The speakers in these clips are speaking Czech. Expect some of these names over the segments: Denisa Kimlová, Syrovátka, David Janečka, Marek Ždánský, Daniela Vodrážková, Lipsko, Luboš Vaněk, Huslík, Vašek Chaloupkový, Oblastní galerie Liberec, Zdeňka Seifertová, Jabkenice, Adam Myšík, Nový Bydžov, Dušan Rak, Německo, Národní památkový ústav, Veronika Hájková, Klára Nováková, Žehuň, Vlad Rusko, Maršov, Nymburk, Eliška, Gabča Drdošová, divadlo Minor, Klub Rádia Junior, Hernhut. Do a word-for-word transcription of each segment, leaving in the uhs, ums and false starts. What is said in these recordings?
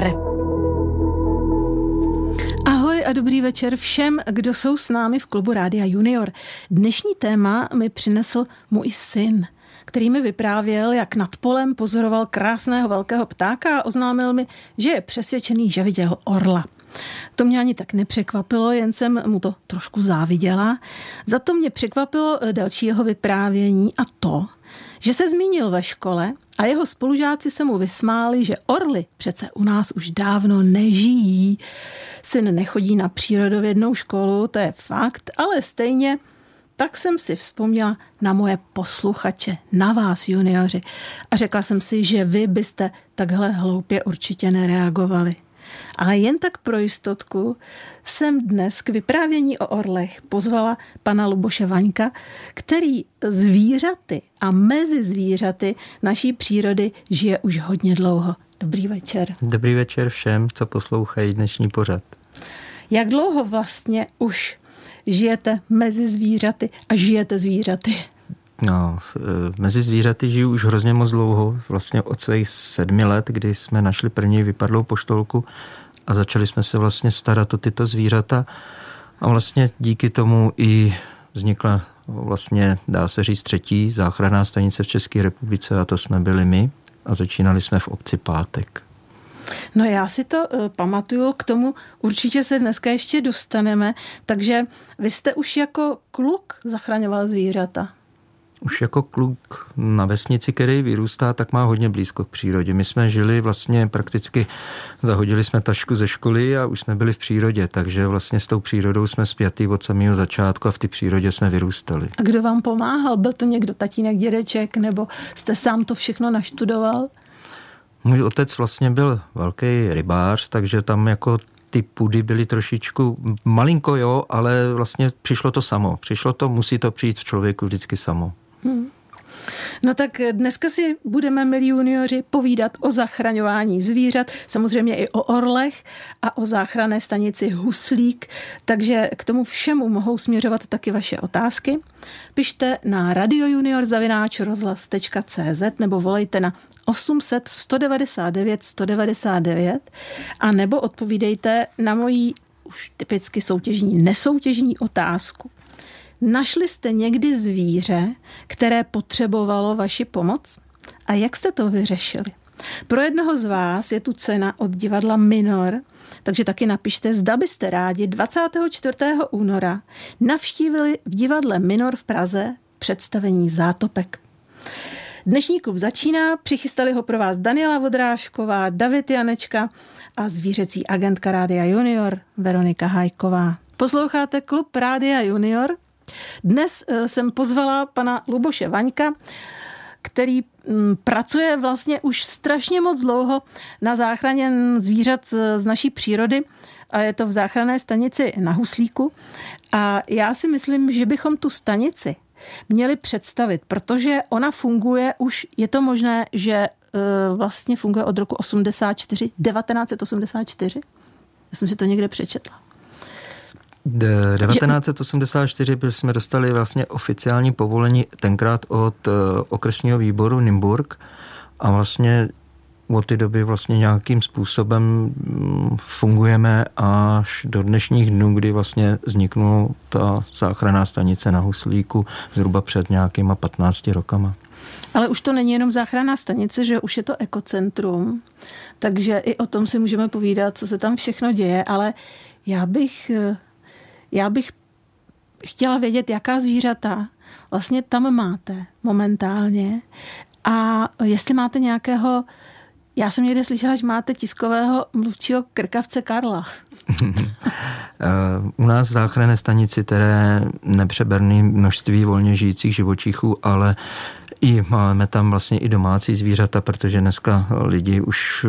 Minor. A dobrý večer všem, kdo jsou s námi v klubu Rádia Junior. Dnešní téma mi přinesl můj syn, který mi vyprávěl, jak nad polem pozoroval krásného velkého ptáka a oznámil mi, že je přesvědčený, že viděl orla. To mě ani tak nepřekvapilo, jen jsem mu to trošku záviděla. Za to mě překvapilo další jeho vyprávění a to, že se zmínil ve škole a jeho spolužáci se mu vysmáli, že orly přece u nás už dávno nežijí. Syn nechodí na přírodovědnou školu, to je fakt, ale stejně tak jsem si vzpomněla na moje posluchače, na vás, junioři. A řekla jsem si, že vy byste takhle hloupě určitě nereagovali. Ale jen tak pro jistotku jsem dnes k vyprávění o orlech pozvala pana Luboše Vaňka, který zvířaty a mezi zvířaty naší přírody žije už hodně dlouho. Dobrý večer. Dobrý večer všem, co poslouchají dnešní pořad. Jak dlouho vlastně už žijete mezi zvířaty a žijete zvířaty? No, mezi zvířaty žiju už hrozně moc dlouho, vlastně od svých sedmi let, kdy jsme našli první vypadlou poštolku a začali jsme se vlastně starat o tyto zvířata a vlastně díky tomu i vznikla vlastně, dá se říct, třetí záchranná stanice v České republice a to jsme byli my a začínali jsme v obci Pátek. No já si to uh, pamatuju, k tomu určitě se dneska ještě dostaneme, takže vy jste už jako kluk zachraňoval zvířata. Už jako kluk na vesnici, který vyrůstá, tak má hodně blízko k přírodě. My jsme žili vlastně prakticky, zahodili jsme tašku ze školy a už jsme byli v přírodě, takže vlastně s tou přírodou jsme spjatí od samého začátku a v té přírodě jsme vyrůstali. A kdo vám pomáhal? Byl to někdo tatínek, dědeček, nebo jste sám to všechno naštudoval? Můj otec vlastně byl velký rybář, takže tam jako ty pudy byly trošičku malinko, jo, ale vlastně přišlo to samo. Přišlo to, musí to přijít v člověku vždycky samo. Hmm. No tak dneska si budeme, milí junioři, povídat o zachraňování zvířat, samozřejmě i o orlech a o záchranné stanici Huslík, takže k tomu všemu mohou směřovat taky vaše otázky. Pište na radiojunior zavináč rozhlas tečka cé zet nebo volejte na osm set, sto devadesát devět, sto devadesát devět a nebo odpovídejte na moji už typicky soutěžní, nesoutěžní otázku. Našli jste někdy zvíře, které potřebovalo vaši pomoc? A jak jste to vyřešili? Pro jednoho z vás je tu cena od divadla Minor, takže taky napište, zda byste rádi dvacátého čtvrtého února navštívili v divadle Minor v Praze představení Zátopek. Dnešní klub začíná, přichystali ho pro vás Daniela Vodrážková, David Janečka a zvířecí agentka Rádia Junior Veronika Hájková. Posloucháte klub Rádia Junior. Dnes jsem pozvala pana Luboše Vaňka, který pracuje vlastně už strašně moc dlouho na záchraně zvířat z naší přírody a je to v záchranné stanici na Huslíku. A já si myslím, že bychom tu stanici měli představit, protože ona funguje už, je to možné, že vlastně funguje od roku osmdesát čtyři, devatenáct osmdesát čtyři. Já jsem si to někde přečetla. devatenáct osmdesát čtyři jsme dostali vlastně oficiální povolení tenkrát od okresního výboru Nymburk a vlastně od té doby vlastně nějakým způsobem fungujeme až do dnešních dnů, kdy vlastně vzniknula ta záchranná stanice na Huslíku zhruba před nějakýma patnácti rokama. Ale už to není jenom záchranná stanice, že už je to ekocentrum, takže i o tom si můžeme povídat, co se tam všechno děje, ale já bych... Já bych chtěla vědět, jaká zvířata vlastně tam máte momentálně a jestli máte nějakého, já jsem někde slyšela, že máte tiskového mluvčího krkavce Karla. U nás v záchranné stanici teda nepřeberné množství volně žijících živočichů, ale i máme tam vlastně i domácí zvířata, protože dneska lidi už...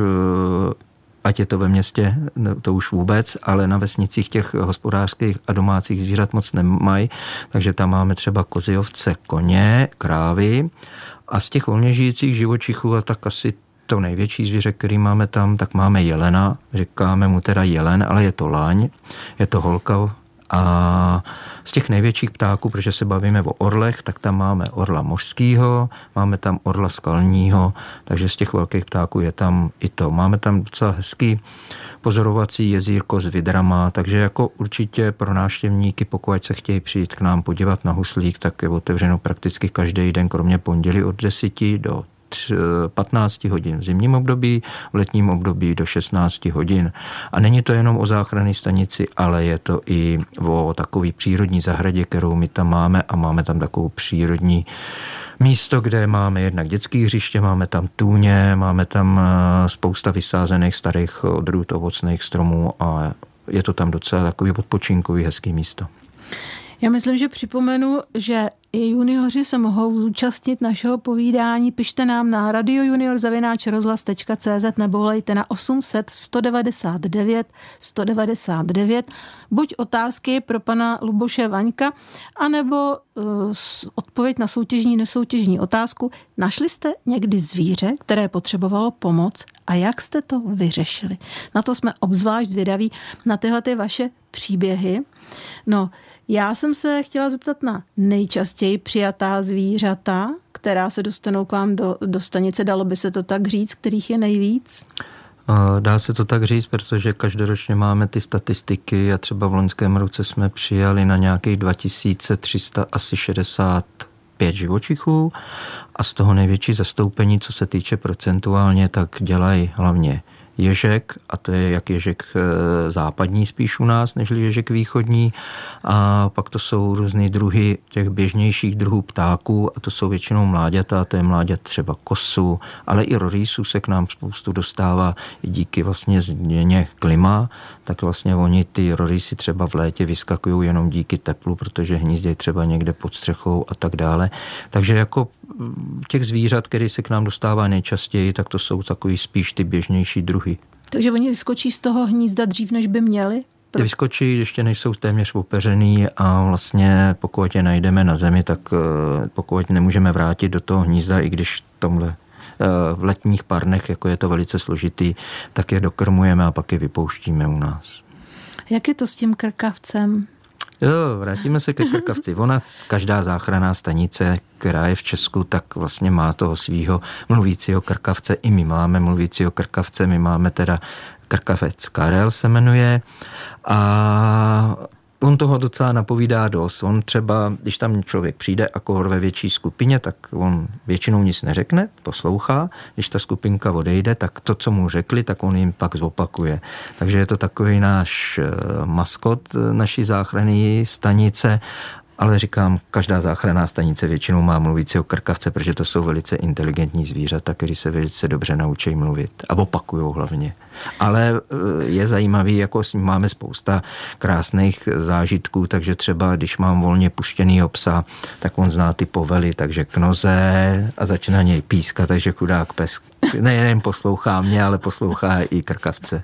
Ať je to ve městě, to už vůbec, ale na vesnicích těch hospodářských a domácích zvířat moc nemají, takže tam máme třeba kozy, ovce, koně, krávy a z těch volně žijících živočichů a tak asi to největší zvíře, který máme tam, tak máme jelena, říkáme mu teda jelen, ale je to laň, je to holka A z těch největších ptáků, protože se bavíme o orlech, tak tam máme orla mořskýho, máme tam orla skalního, takže z těch velkých ptáků je tam i to. Máme tam docela hezký pozorovací jezírko s vidrama, takže jako určitě pro návštěvníky, pokud se chtějí přijít k nám podívat na Huslík, tak je otevřeno prakticky každý den, kromě pondělí od deseti do patnáct hodin v zimním období, v letním období do šestnáct hodin. A není to jenom o záchranné stanici, ale je to i o takové přírodní zahradě, kterou my tam máme, a máme tam takovou přírodní místo, kde máme jednak dětské hřiště, máme tam tůně, máme tam spousta vysázených starých odrůd ovocných stromů a je to tam docela takový odpočinkový hezký místo. Já myslím, že připomenu, že i junioři se mohou zúčastnit našeho povídání. Pište nám na radiojunior zavináč rozhlas tečka cé zet nebo volejte na osm set, sto devadesát devět, sto devadesát devět. Buď otázky pro pana Luboše Vaňka, anebo uh, odpověď na soutěžní, nesoutěžní otázku. Našli jste někdy zvíře, které potřebovalo pomoc, a jak jste to vyřešili? Na to jsme obzvlášť zvědaví, na tyhle ty vaše příběhy. No, já jsem se chtěla zeptat na nejčastěji přijatá zvířata, která se dostanou k vám do, do stanice, dalo by se to tak říct, kterých je nejvíc? Dá se to tak říct, protože každoročně máme ty statistiky a třeba v loňském roce jsme přijali na nějakých dva tisíce tři sta šedesát pět živočichů a z toho největší zastoupení, co se týče procentuálně, tak dělají hlavně ježek, a to je jak ježek západní spíš u nás, než ježek východní. A pak to jsou různé druhy těch běžnějších druhů ptáků, a to jsou většinou mláďata, to je mláďat třeba kosu, ale i rorýsů se k nám spoustu dostává díky vlastně změně klima, tak vlastně oni ty rorýsy třeba v létě vyskakují jenom díky teplu, protože hnízdějí třeba někde pod střechou a tak dále. Takže jako těch zvířat, které se k nám dostává nejčastěji, tak to jsou takový spíš ty běžnější druhy. Takže oni vyskočí z toho hnízda dřív, než by měli? Ty vyskočí, ještě nejsou téměř opeřený, a vlastně pokud je najdeme na zemi, tak pokud nemůžeme vrátit do toho hnízda, i když tomhle v letních parnech, jako je to velice složitý, tak je dokrmujeme a pak je vypouštíme u nás. Jak je to s tím krkavcem? Jo, vrátíme se ke krkavci. Ona, každá záchranná stanice, která je v Česku, tak vlastně má toho svýho mluvícího krkavce. I my máme mluvícího krkavce, my máme teda krkavec Karel se jmenuje, a on toho docela napovídá dost. On třeba, když tam člověk přijde a kohor ve větší skupině, tak on většinou nic neřekne, poslouchá. Když ta skupinka odejde, tak to, co mu řekli, tak on jim pak zopakuje. Takže je to takový náš maskot naší záchranné stanice, ale říkám, každá záchranná stanice většinou má mluvícího krkavce, protože to jsou velice inteligentní zvířata, kteří se velice dobře naučí mluvit a opakujou hlavně. Ale je zajímavý, jako s ním máme spousta krásných zážitků, takže třeba když mám volně puštěnýho psa, tak on zná ty povely, takže k noze, a začíná něj pískat, takže chudák pes nejen poslouchá mě, ale poslouchá i krkavce.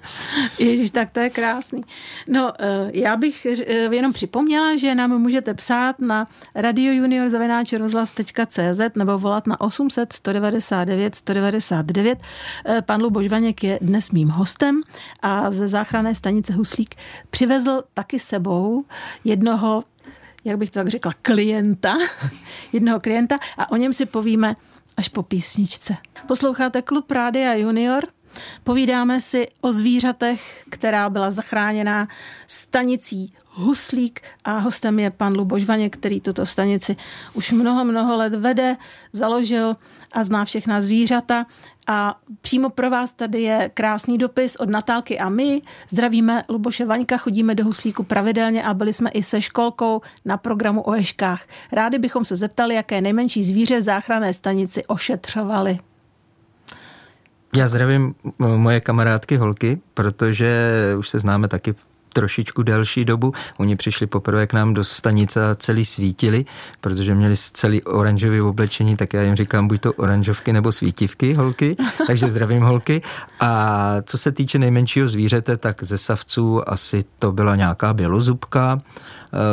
Ježiš, tak to je krásný. No, já bych jenom připomněla, že nám můžete psát na radiojunior zavináč rozhlas tečka cé zet nebo volat na osm set, sto devadesát devět, sto devadesát devět. Pan Luboš Vaněk je dnes mým hostem a ze záchranné stanice Huslík přivezl taky sebou jednoho, jak bych to tak řekla, klienta, jednoho klienta, a o něm si povíme až po písničce. Posloucháte Klub Rádia Junior, povídáme si o zvířatech, která byla zachráněná stanicí Huslík, a hostem je pan Luboš Vaněk, který tuto stanici už mnoho, mnoho let vede, založil a zná všechna zvířata. A přímo pro vás tady je krásný dopis od Natálky a my. Zdravíme Luboše Vaňka, chodíme do Huslíku pravidelně a byli jsme i se školkou na programu o ješkách. Rádi bychom se zeptali, jaké nejmenší zvíře záchranné stanici ošetřovali. Já zdravím moje kamarádky holky, protože už se známe taky trošičku delší dobu. Oni přišli poprvé k nám do stanice a celý svítili, protože měli celý oranžový oblečení, tak já jim říkám, buď to oranžovky nebo svítivky, holky, takže zdravím holky. A co se týče nejmenšího zvířete, tak ze savců asi to byla nějaká bělozubka,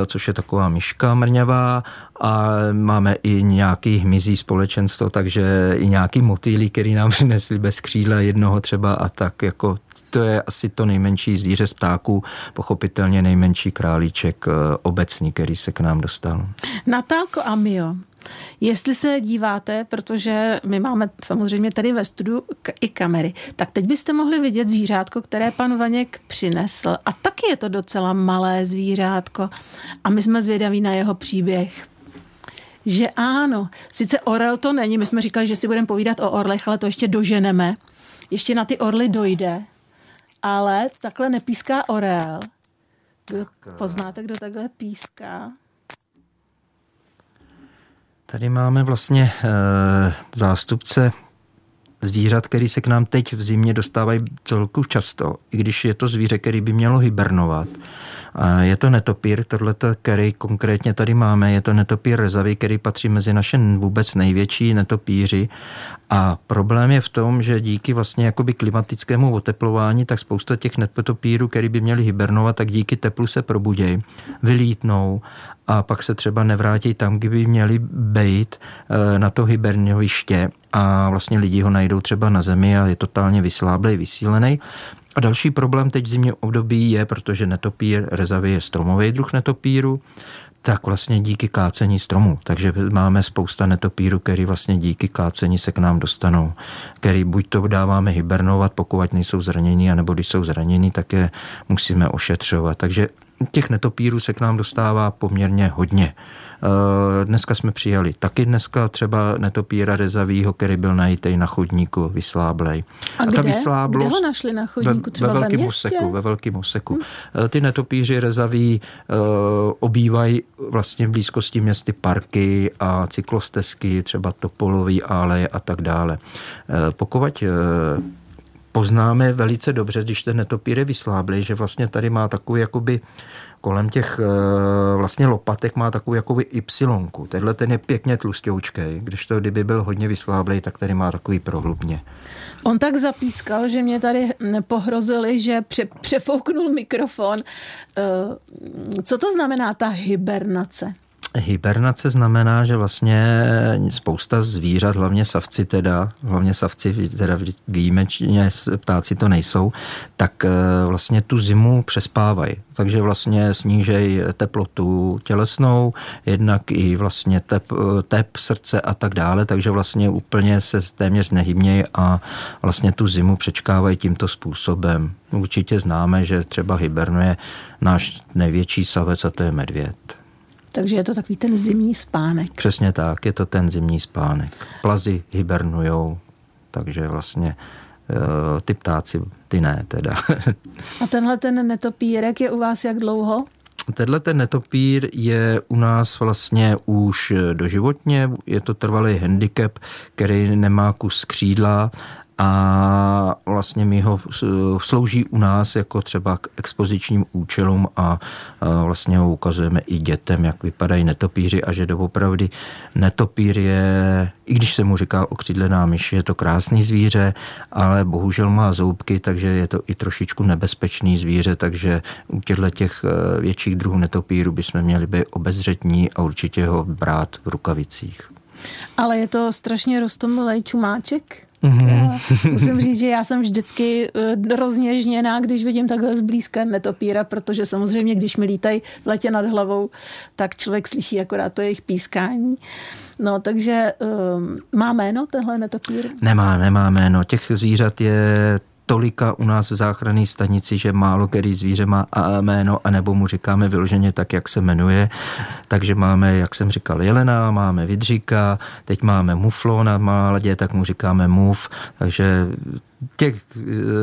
což je taková myška mrňavá, a máme i nějaký hmyzí společenstvo, takže i nějaký motýlí, který nám přinesli bez křídla jednoho třeba, a tak jako to je asi to nejmenší zvíře z ptáků, pochopitelně nejmenší králíček obecný, který se k nám dostal. Natálko a Mio, jestli se díváte, protože my máme samozřejmě tady ve studiu k- i kamery, tak teď byste mohli vidět zvířátko, které pan Vaněk přinesl. A taky je to docela malé zvířátko. A my jsme zvědaví na jeho příběh. Že ano, sice orel to není, my jsme říkali, že si budeme povídat o orlech, ale to ještě doženeme. Ještě na ty orly dojde. Ale takhle nepíská orel. Kdo poznáte, kdo takhle píská? Tady máme vlastně e, zástupce zvířat, který se k nám teď v zimě dostávají celku často, i když je to zvíře, který by mělo hibernovat. A je to netopír, tohleto, který konkrétně tady máme, je to netopír rezavý, který patří mezi naše vůbec největší netopíři. A problém je v tom, že díky vlastně jakoby klimatickému oteplování, tak spousta těch netopírů, který by měli hibernovat, tak díky teplu se probudějí, vylítnou a pak se třeba nevrátí tam, kde by měli být, na to hibernoviště, a vlastně lidi ho najdou třeba na zemi a je totálně vysláblej, vysílený. A další problém teď v zimním období je, protože netopír rezavý je stromový druh netopíru, tak vlastně díky kácení stromů. Takže máme spousta netopírů, který vlastně díky kácení se k nám dostanou. Který buď to dáváme hibernovat, pokud nejsou zranění, anebo když jsou zranění, tak je musíme ošetřovat. Takže těch netopírů se k nám dostává poměrně hodně. Dneska jsme přijali taky dneska třeba netopíra rezavýho, který byl najítej na chodníku, vysláblej. A, a kde? Kde ho našli na chodníku? Třeba ve, ve velkém oseku. Ve velkém oseku. Hmm. Ty netopíři rezaví uh, obývají vlastně v blízkosti městy parky a cyklostezky, třeba topolový áleje a tak dále. Uh, pokud uh, poznáme velice dobře, když ten netopír je vysláblej, že vlastně tady má takový jakoby kolem těch vlastně lopatek má takovou jakoby ypsilonku. Tenhle ten je pěkně tlustěučkej, když to kdyby byl hodně vysláblej, tak tady má takový prohlubně. On tak zapískal, že mě tady pohrozili, že pře- přefouknul mikrofon. Co to znamená ta hibernace? Hibernace znamená, že vlastně spousta zvířat, hlavně savci teda, hlavně savci teda výjimečně ptáci to nejsou, tak vlastně tu zimu přespávají. Takže vlastně snížejí teplotu tělesnou, jednak i vlastně tep, tep srdce a tak dále, takže vlastně úplně se téměř nehybnějí a vlastně tu zimu přečkávají tímto způsobem. Určitě známe, že třeba hibernuje náš největší savec a to je medvěd. Takže je to takový ten zimní spánek. Přesně tak, je to ten zimní spánek. Plazy hibernujou, takže vlastně uh, ty ptáci, ty ne teda. A tenhle ten netopírek je u vás jak dlouho? Tenhle ten netopír je u nás vlastně už doživotně, je to trvalý handicap, který nemá kus křídla, a vlastně mi ho slouží u nás jako třeba k expozičním účelům a vlastně ho ukazujeme i dětem, jak vypadají netopíři a že doopravdy netopír je, i když se mu říká okřídlená myš, je to krásný zvíře, ale bohužel má zoubky, takže je to i trošičku nebezpečný zvíře, takže u těchto těch větších druhů netopírů bychom měli být obezřetní a určitě ho brát v rukavicích. Ale je to strašně roztomilej čumáček? Mm-hmm. Musím říct, že já jsem vždycky rozněžněná, když vidím takhle zblízka netopíra, protože samozřejmě, když mi lítají v letě nad hlavou, tak člověk slyší akorát to jejich pískání. No, takže um, má jméno tenhle netopír? Nemá, nemá jméno. Těch zvířat je tolika u nás v záchranné stanici, že málo který zvíře má a jméno, anebo mu říkáme vyloženě tak, jak se jmenuje. Takže máme, jak jsem říkal, jelena, máme vidříka, teď máme muflona, mladě, tak mu říkáme muf, takže těch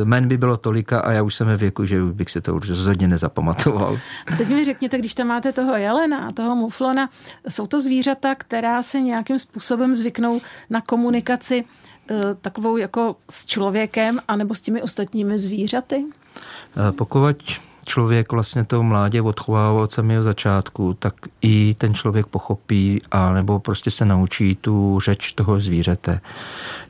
jmen by bylo tolika a já už jsem ve věku, že bych si to rozhodně nezapamatoval. A teď mi řekněte, když tam máte toho jelena a toho muflona, jsou to zvířata, která se nějakým způsobem zvyknou na komunikaci takovou jako s člověkem anebo s těmi ostatními zvířaty? Pokud člověk vlastně to mládě odchovává od samého začátku, tak i ten člověk pochopí a nebo prostě se naučí tu řeč toho zvířete.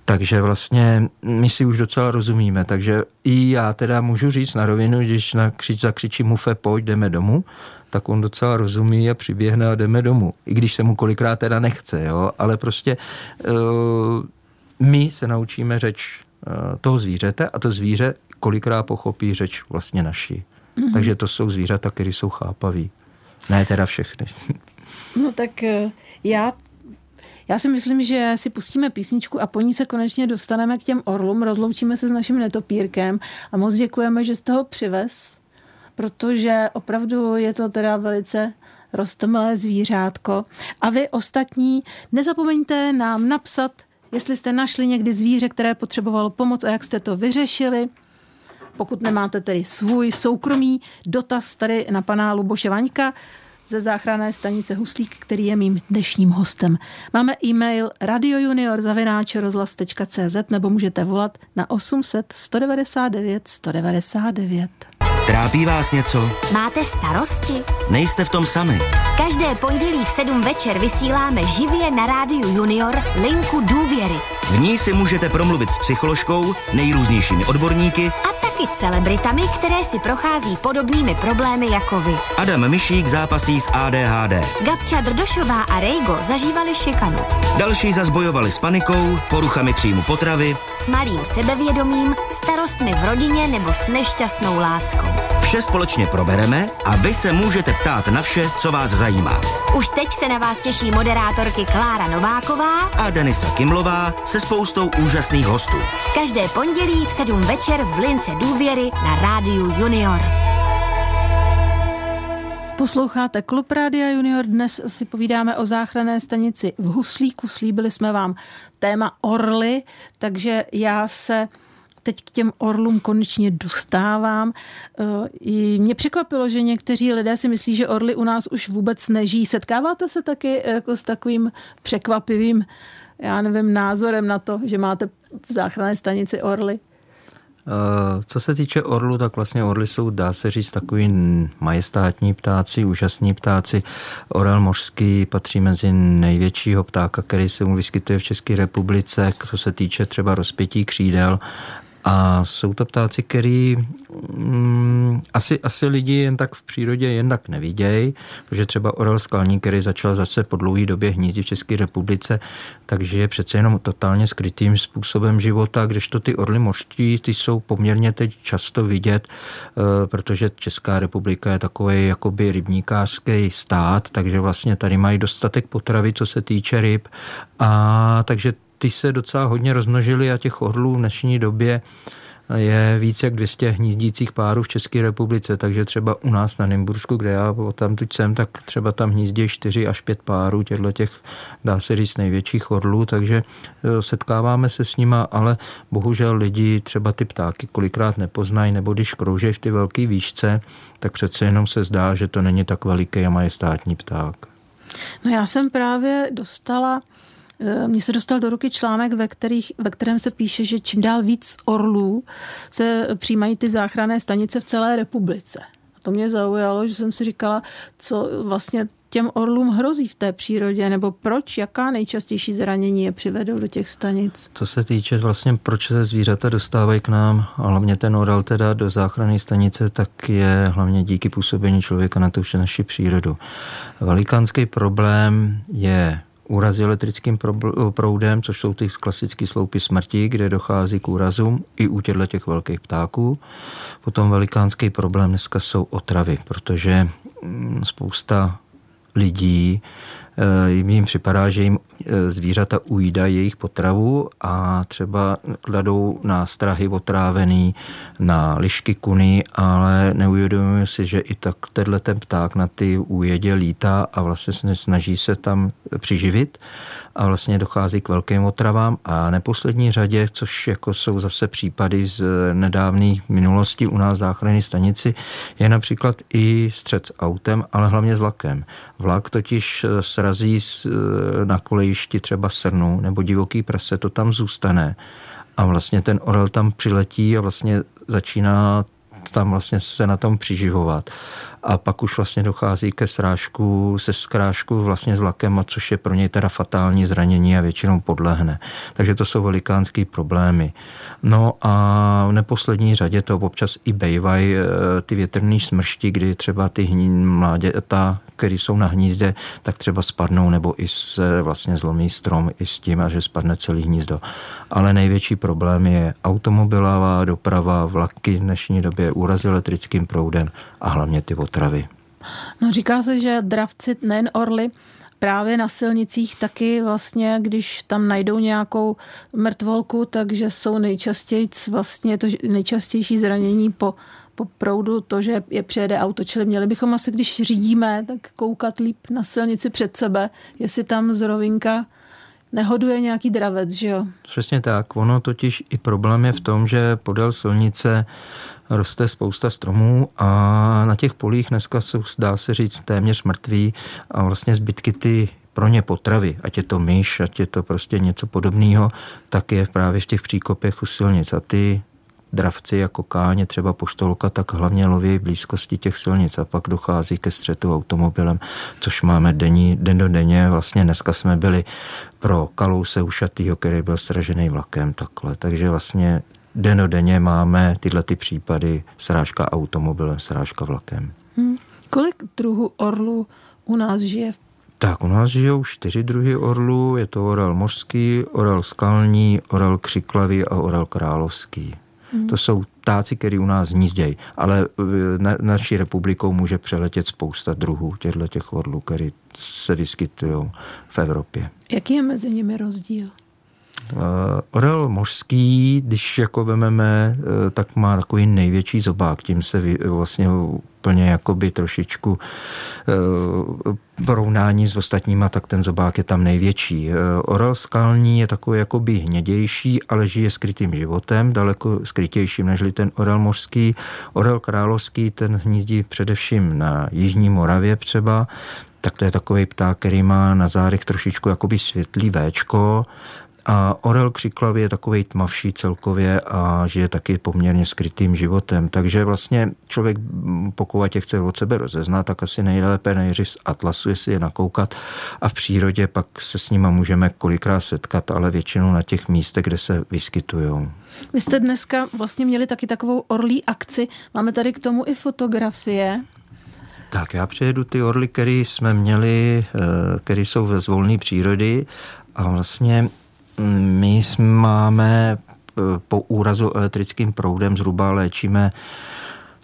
Takže vlastně my si už docela rozumíme, takže i já teda můžu říct na rovinu, když nakřič, zakřičím mufe, pojď, jdeme domů, tak on docela rozumí a přiběhne a jdeme domů. I když se mu kolikrát teda nechce, jo, ale prostě uh, my se naučíme řeč uh, toho zvířete a to zvíře kolikrát pochopí řeč vlastně naší. Mm-hmm. Takže to jsou zvířata, které jsou chápaví. Ne teda všechny. No tak já Já si myslím, že si pustíme písničku a po ní se konečně dostaneme k těm orlům, rozloučíme se s naším netopírkem a moc děkujeme, že jste ho přivez, protože opravdu je to teda velice roztomilé zvířátko. A vy ostatní, nezapomeňte nám napsat, jestli jste našli někdy zvíře, které potřebovalo pomoc a jak jste to vyřešili. Pokud nemáte tedy svůj soukromý dotaz tady na pana Luboše Vaňka, ze záchranné stanice Huslík, který je mým dnešním hostem. Máme e-mail radiojunior zavináč rozhlas tečka cz nebo můžete volat na osm set, sto devadesát devět, sto devadesát devět. Trápí vás něco? Máte starosti? Nejste v tom sami. Každé pondělí v sedm večer vysíláme živě na Rádiu Junior linku důvěry. V ní si můžete promluvit s psycholožkou, nejrůznějšími odborníky a taky celebritami, které si prochází podobnými problémy jako vy. Adam Myšík zápasí s á dé há dé. Gabča Drdošová a Rejgo zažívali šikanu. Další zas bojovali s panikou, poruchami příjmu potravy, s malým sebevědomím, starostmi v rodině nebo s nešťastnou láskou. Vše společně probereme a vy se můžete ptát na vše, co vás zajímá. Už teď se na vás těší moderátorky Klára Nováková a Denisa Kimlová se spoustou úžasných hostů. Každé pondělí v sedm večer v lince důvěry na Rádiu Junior. Posloucháte Klub Rádia Junior. Dnes si povídáme o záchranné stanici v Huslíku. Slíbili jsme vám téma orly, takže já se teď k těm orlům konečně dostávám. Mě překvapilo, že někteří lidé si myslí, že orly u nás už vůbec nežijí. Setkáváte se taky jako s takovým překvapivým, já nevím, názorem na to, že máte v záchranné stanici orly? Co se týče orlu, tak vlastně orly jsou, dá se říct, takový majestátní ptáci, úžasní ptáci. Orel mořský patří mezi největšího ptáka, který se mu vyskytuje v České republice, co se týče třeba rozpětí křídel. A jsou to ptáci, který mm, asi, asi lidi jen tak v přírodě jen tak nevidějí, protože třeba orel skalní, který začal zase po dlouhé době hnízdit v České republice, takže je přece jenom totálně skrytým způsobem života, kdežto ty orly mořští, ty jsou poměrně teď často vidět, protože Česká republika je takový jakoby rybníkářský stát, takže vlastně tady mají dostatek potravy, co se týče ryb, a takže ty se docela hodně rozmnožily a těch orlů v dnešní době je víc jak dvě stě hnízdících párů v České republice, takže třeba u nás na Nymbursku, kde já odtamtud jsem, tak třeba tam hnízdí čtyři až pět párů těchto těch, dá se říct, největších orlů, takže setkáváme se s nima, ale bohužel lidi třeba ty ptáky kolikrát nepoznají, nebo když kroužejí v ty velké výšce, tak přece jenom se zdá, že to není tak veliký a majestátní pták. No já jsem právě dostala Mně se dostal do ruky článek, ve, kterých, ve kterém se píše, že čím dál víc orlů se přijímají ty záchranné stanice v celé republice. A to mě zaujalo, že jsem si říkala, co vlastně těm orlům hrozí v té přírodě, nebo proč, jaká nejčastější zranění je přivedou do těch stanic? Co se týče vlastně, proč se zvířata dostávají k nám, a hlavně ten orel teda do záchranné stanice, tak je hlavně díky působení člověka na tu naši přírodu. Velikánský problém je úrazy elektrickým proudem, což jsou ty klasické sloupy smrti, kde dochází k úrazům i u těchto těch velkých ptáků. Potom velikánský problém dneska jsou otravy, protože spousta lidí jim připadá, že jim zvířata ujídají jejich potravu a třeba kladou nástrahy otrávený na lišky, kuny, ale neuvědomují si, že i tak tenhle ten pták na ty újedě lítá a vlastně se snaží se tam přiživit a vlastně dochází k velkým otravám a neposlední řadě, což jako jsou zase případy z nedávné minulosti u nás záchranné stanici, je například i střet s autem, ale hlavně s vlakem. Vlak totiž srazí na kolejišti třeba srnu nebo divoký prase, to tam zůstane a vlastně ten orel tam přiletí a vlastně začíná tam vlastně se na tom přiživovat. A pak už vlastně dochází ke srážku, se srážku vlastně s vlakem, a což je pro něj teda fatální zranění a většinou podlehne. Takže to jsou velikánský problémy. No a v neposlední řadě to občas i bejvají ty větrné smršti, kdy třeba ty mláďata, které jsou na hnízdě, tak třeba spadnou nebo i se vlastně zlomí strom i s tím, že spadne celý hnízdo. Ale největší problém je automobilová doprava, vlaky v dnešní době, úraz elektrickým proudem a hlavně ty otravy. No, říká se, že dravci, nejen orly, právě na silnicích taky vlastně, když tam najdou nějakou mrtvolku, takže jsou nejčastěji vlastně to nejčastější zranění po po proudu to, že je přejede auto. Čili měli bychom asi, když řídíme, tak koukat líp na silnici před sebe, jestli tam zrovna nehoduje nějaký dravec, že jo? Přesně tak. Ono totiž i problém je v tom, že podél silnice roste spousta stromů a na těch polích dneska jsou, dá se říct, téměř mrtví a vlastně zbytky ty pro ně potravy, ať je to myš, ať je to prostě něco podobného, tak je právě v těch příkopech u silnic. A ty dravci jako káně, třeba poštolka, tak hlavně loví blízkosti těch silnic a pak dochází ke střetu automobilem, což máme denní, den do denně. Vlastně dneska jsme byli pro Kalouse ušatýho, který byl sražený vlakem takhle. Takže vlastně den do denně máme tyhle ty případy srážka automobilem, srážka vlakem. Hmm. Kolik druhů orlů u nás žije v Tak, u nás žijou čtyři druhy orlů. Je to orel mořský, orel skalní, orel křiklavý a orel královský. Hmm. To jsou ptáci, který u nás hnízdějí, ale na, naší republikou může přeletět spousta druhů těchto těch orlů, který se vyskytují v Evropě. Jaký je mezi nimi rozdíl? Uh, orel mořský, když jako vememe, uh, tak má takový největší zobák, tím se vy, vlastně úplně jakoby trošičku uh, porovnání s ostatníma, tak ten zobák je tam největší. Orel skalní je takový jakoby hnědější, ale žije skrytým životem, daleko skrytějším než ten orel mořský. Orel královský, ten hnízdí především na jižní Moravě třeba, tak to je takový pták, který má na zádech trošičku jakoby světlý véčko. A orel křiklavý je takovej tmavší celkově a žije taky poměrně skrytým životem. Takže vlastně člověk, pokud je chce od sebe rozeznat, tak asi nejlépe nejdřív z atlasu, jestli je nakoukat. A v přírodě pak se s nima můžeme kolikrát setkat, ale většinou na těch místech, kde se vyskytujou. Vy jste dneska vlastně měli taky takovou orlí akci. Máme tady k tomu i fotografie. Tak já přejedu ty orly, které jsme měli, které jsou z volné přírody a vlastně my máme po úrazu elektrickým proudem zhruba léčíme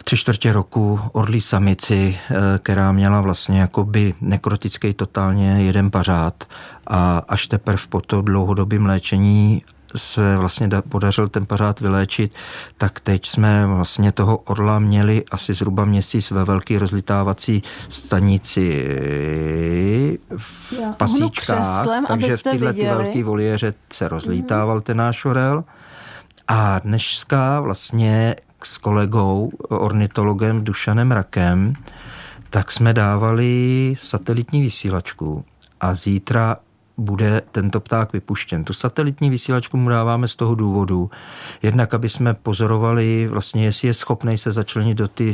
tři čtvrtě roku orlí samici, která měla vlastně jakoby nekrotický totálně jeden pařád a až teprve po to dlouhodobém léčení se vlastně podařil ten pařád vyléčit, tak teď jsme vlastně toho orla měli asi zhruba měsíc ve velký rozlitávací stanici v Já, pasíčkách, křeslem, takže v tyhle ty velký voliéře se rozlítával ten náš orel. A dneska vlastně s kolegou, ornitologem Dušanem Rakem, tak jsme dávali satelitní vysílačku a zítra bude tento pták vypuštěn. Tu satelitní vysílačku mu dáváme z toho důvodu. Jednak, aby jsme pozorovali vlastně, jestli je schopný se začlenit do ty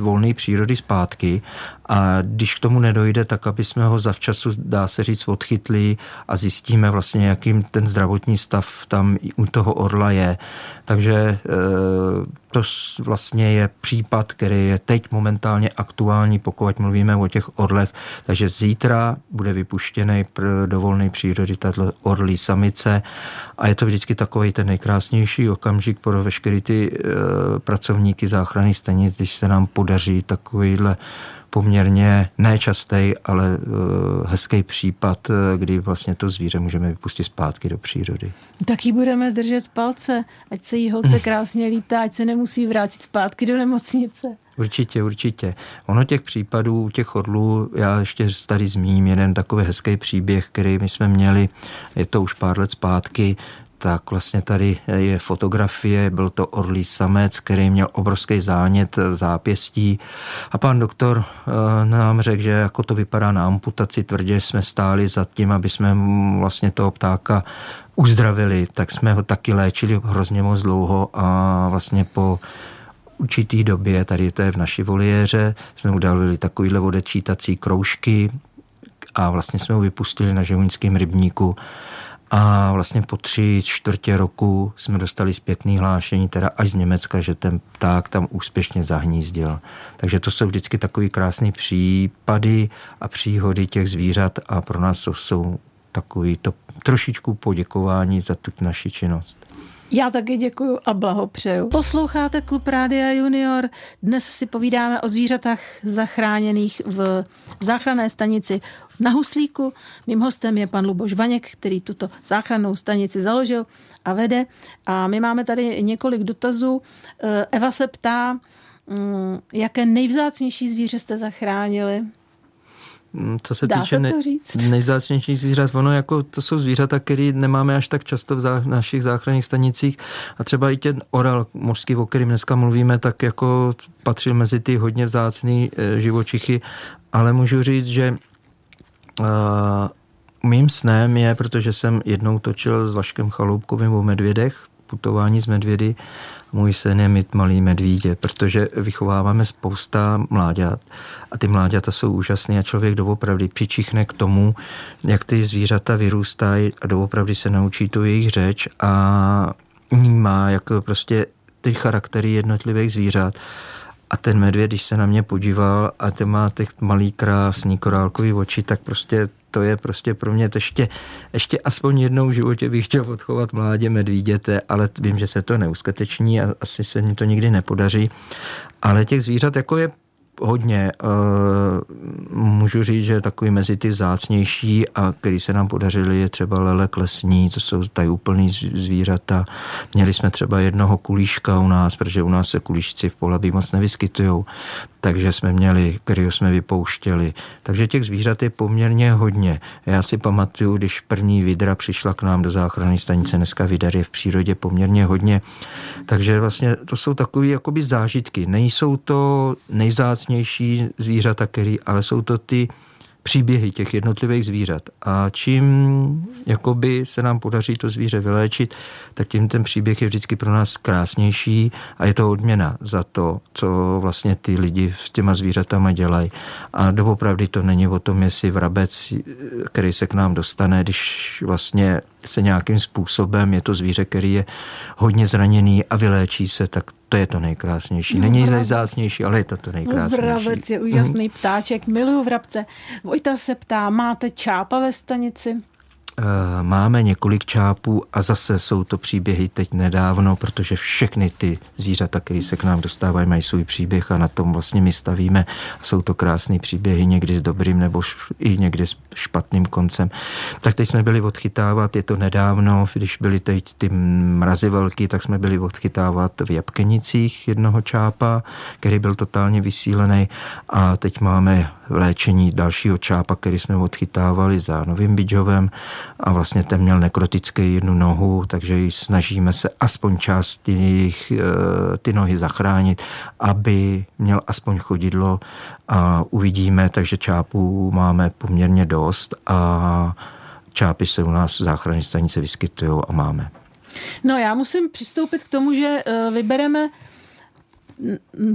volné přírody zpátky a když k tomu nedojde, tak aby jsme ho zavčasu, dá se říct, odchytli a zjistíme vlastně, jakým ten zdravotní stav tam u toho orla je. Takže to vlastně je případ, který je teď momentálně aktuální, pokud mluvíme o těch orlech. Takže zítra bude vypuštěný do volné přírody tato orlí samice a je to vždycky takový ten nejkrásnější okamžik pro veškerý ty pracovníky záchranných stanic, když se nám podaří takovýhle poměrně nečastý, ale hezký případ, kdy vlastně to zvíře můžeme vypustit zpátky do přírody. Taky budeme držet palce, ať se jí holce krásně lítá, ať se nemusí vrátit zpátky do nemocnice. Určitě, určitě. Ono těch případů, těch orlů, já ještě tady zmíním jeden takový hezký příběh, který my jsme měli, je to už pár let zpátky, tak vlastně tady je fotografie, byl to orlí samec, který měl obrovský zánět v zápěstí a pan doktor nám řekl, že jako to vypadá na amputaci, tvrdě jsme stáli za tím, aby jsme vlastně toho ptáka uzdravili, tak jsme ho taky léčili hrozně moc dlouho a vlastně po určitý době, tady to je v naší voliéře, jsme udělali takovýhle odečítací kroužky a vlastně jsme ho vypustili na žehuňském rybníku. A vlastně po tři čtvrtě roku jsme dostali zpětné hlášení, teda až z Německa, že ten pták tam úspěšně zahnízdil. Takže to jsou vždycky takový krásný případy a příhody těch zvířat a pro nás to jsou takový to trošičku poděkování za tu naši činnost. Já taky děkuju a blahopřeju. Posloucháte Klub Rádia Junior. Dnes si povídáme o zvířatách zachráněných v záchranné stanici na Huslíku. Mým hostem je pan Luboš Vaněk, který tuto záchrannou stanici založil a vede. A my máme tady několik dotazů. Eva se ptá, jaké nejvzácnější zvíře jste zachránili? Co se Dá týče se ne- nejzácnějších zvířat, ono jako to jsou zvířata, které nemáme až tak často v zá- našich záchranných stanicích a třeba i ten orel mořský, o kterém dneska mluvíme, tak jako patřil mezi ty hodně vzácné e, živočichy, ale můžu říct, že e, mým snem je, protože jsem jednou točil s Vaškem Chaloupkovým o medvědech, putování z medvědy, můj sen je mít malý medvídě, protože vychováváme spousta mláďat a ty mláďata jsou úžasné a člověk doopravdy přičichne k tomu, jak ty zvířata vyrůstají a doopravdy se naučí tu jejich řeč a vnímá jako prostě ty charaktery jednotlivých zvířat. A ten medvěd, když se na mě podíval a ten má těch malý krásný korálkový oči, tak prostě to je prostě pro mě ještě, ještě aspoň jednou v životě bych chtěl odchovat mládě medvíděte, ale vím, že se to neuskuteční a asi se mi to nikdy nepodaří. Ale těch zvířat jako je hodně. Můžu říct, že takový mezi ty vzácnější a který se nám podařili je třeba lelek lesní, to jsou tady úplný zvířata. Měli jsme třeba jednoho kulíška u nás, protože u nás se kulíšci v Polabí moc nevyskytujou, takže jsme měli, kterýho jsme vypouštěli. Takže těch zvířat je poměrně hodně. Já si pamatuju, když první vydra přišla k nám do záchranné stanice, dneska vyder je v přírodě poměrně hodně. Takže vlastně to jsou takové jakoby zážitky. Nejsou to nejzácnější zvířata, které, ale jsou to ty příběhy těch jednotlivých zvířat. A čím jakoby se nám podaří to zvíře vyléčit, tak tím ten příběh je vždycky pro nás krásnější a je to odměna za to, co vlastně ty lidi s těma zvířatama dělají. A doopravdy to není o tom, jestli vrabec, který se k nám dostane, když vlastně se nějakým způsobem je to zvíře, který je hodně zraněný a vyléčí se, tak to je to nejkrásnější. No, není nejzácnější, ale je to to nejkrásnější. Vrabec je úžasný mm. ptáček, miluju vrabce. Vojta se ptá, máte čápa ve stanici? Máme několik čápů a zase jsou to příběhy teď nedávno, protože všechny ty zvířata, které se k nám dostávají, mají svůj příběh a na tom vlastně my stavíme. Jsou to krásné příběhy, někdy s dobrým nebo i někdy s špatným koncem. Tak teď jsme byli odchytávat, je to nedávno, když byly teď ty mrazy velký, tak jsme byli odchytávat v Jabkenicích jednoho čápa, který byl totálně vysílený a teď máme léčení dalšího čápa, který jsme odchytávali za Novým Bydžovem a vlastně ten měl nekrotický jednu nohu, takže snažíme se aspoň část těch, ty nohy zachránit, aby měl aspoň chodidlo a uvidíme, takže čápů máme poměrně dost a čápy se u nás v záchranné stanici vyskytujou a máme. No já musím přistoupit k tomu, že vybereme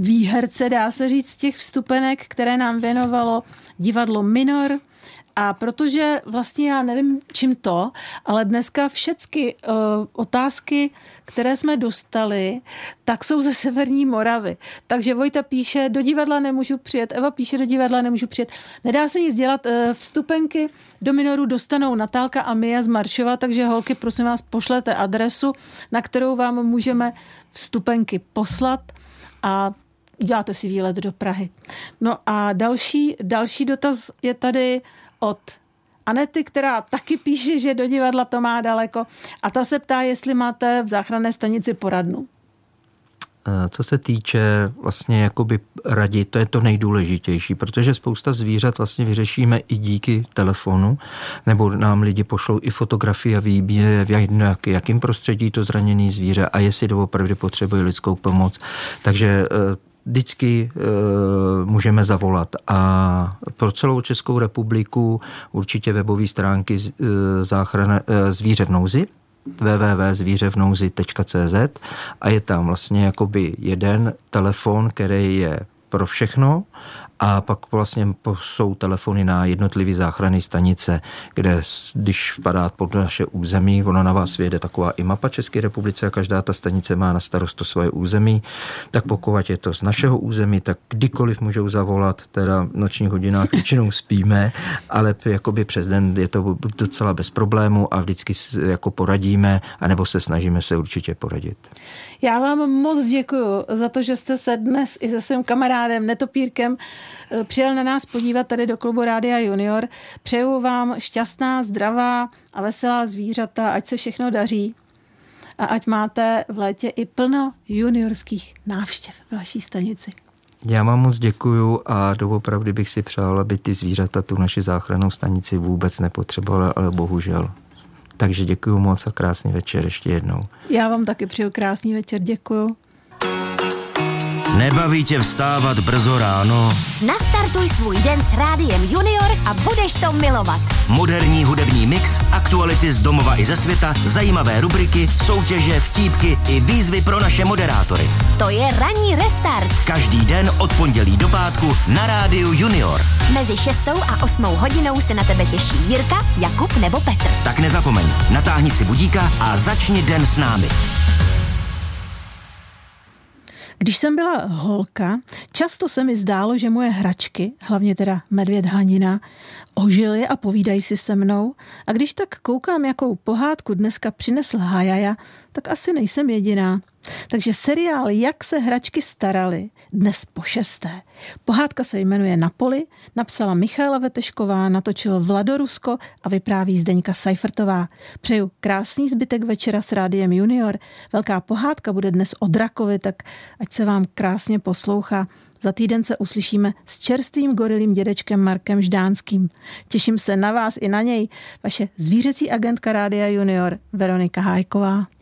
výherce, dá se říct, těch vstupenek, které nám věnovalo divadlo Minor. A protože vlastně já nevím, čím to, ale dneska všechny uh, otázky, které jsme dostali, tak jsou ze Severní Moravy. Takže Vojta píše, do divadla nemůžu přijet, Eva píše, do divadla nemůžu přijet. Nedá se nic dělat, uh, vstupenky do Minoru dostanou Natálka a Mia z Maršova, takže holky, prosím vás, pošlete adresu, na kterou vám můžeme vstupenky poslat a uděláte si výlet do Prahy. No a další, další dotaz je tady od Anety, která taky píše, že do divadla to má daleko. A ta se ptá, jestli máte v záchranné stanici poradnu. Co se týče vlastně jakoby rady, to je to nejdůležitější, protože spousta zvířat vlastně vyřešíme i díky telefonu, nebo nám lidi pošlou i fotografie a výběr, v jakém prostředí to zraněné zvíře a jestli doopravdy potřebuje lidskou pomoc. Takže vždycky e, můžeme zavolat a pro celou Českou republiku určitě webové stránky z, e, záchrana e, zvíře v nouzi, w w w tečka zvíře v nouzi tečka c z a je tam vlastně jakoby jeden telefon, který je pro všechno, a pak vlastně jsou telefony na jednotlivé záchranné stanice, kde když vpadá pod naše území, ono na vás vyjede taková i mapa České republice a každá ta stanice má na starost to svoje území, tak pokud je to z našeho území, tak kdykoliv můžou zavolat, teda v nočních hodinách většinou spíme, ale jakoby přes den je to docela bez problému a vždycky jako poradíme, anebo se snažíme se určitě poradit. Já vám moc děkuju za to, že jste se dnes i se svým kamarádem Netopírkem přijel na nás podívat tady do klubu Rádia Junior. Přeju vám šťastná, zdravá a veselá zvířata, ať se všechno daří a ať máte v létě i plno juniorských návštěv v vaší stanici. Já vám moc děkuju a doopravdy bych si přál, aby ty zvířata tu naši záchrannou stanici vůbec nepotřebovala, ale bohužel. Takže děkuju moc a krásný večer ještě jednou. Já vám taky přeju krásný večer, děkuju. Nebaví tě vstávat brzo ráno? Nastartuj svůj den s Rádiem Junior a budeš to milovat. Moderní hudební mix, aktuality z domova i ze světa, zajímavé rubriky, soutěže, vtípky i výzvy pro naše moderátory. To je Ranní restart. Každý den od pondělí do pátku na Rádiu Junior. Mezi šestou a osmou hodinou se na tebe těší Jirka, Jakub nebo Petr. Tak nezapomeň, natáhni si budíka a začni den s námi. Když jsem byla holka, často se mi zdálo, že moje hračky, hlavně teda medvěd Hanina, ožily a povídají si se mnou. A když tak koukám, jakou pohádku dneska přinesl Hajaja, tak asi nejsem jediná. Takže seriál Jak se hračky staraly, dnes po šesté. Pohádka se jmenuje Na poli, napsala Michaela Vetešková, natočil Vlad Rusko a vypráví Zdeňka Seifertová. Přeju krásný zbytek večera s Rádiem Junior. Velká pohádka bude dnes o drakovi, tak ať se vám krásně poslouchá. Za týden se uslyšíme s čerstvým gorilým dědečkem Markem Ždánským. Těším se na vás i na něj, vaše zvířecí agentka Rádia Junior Veronika Hájková.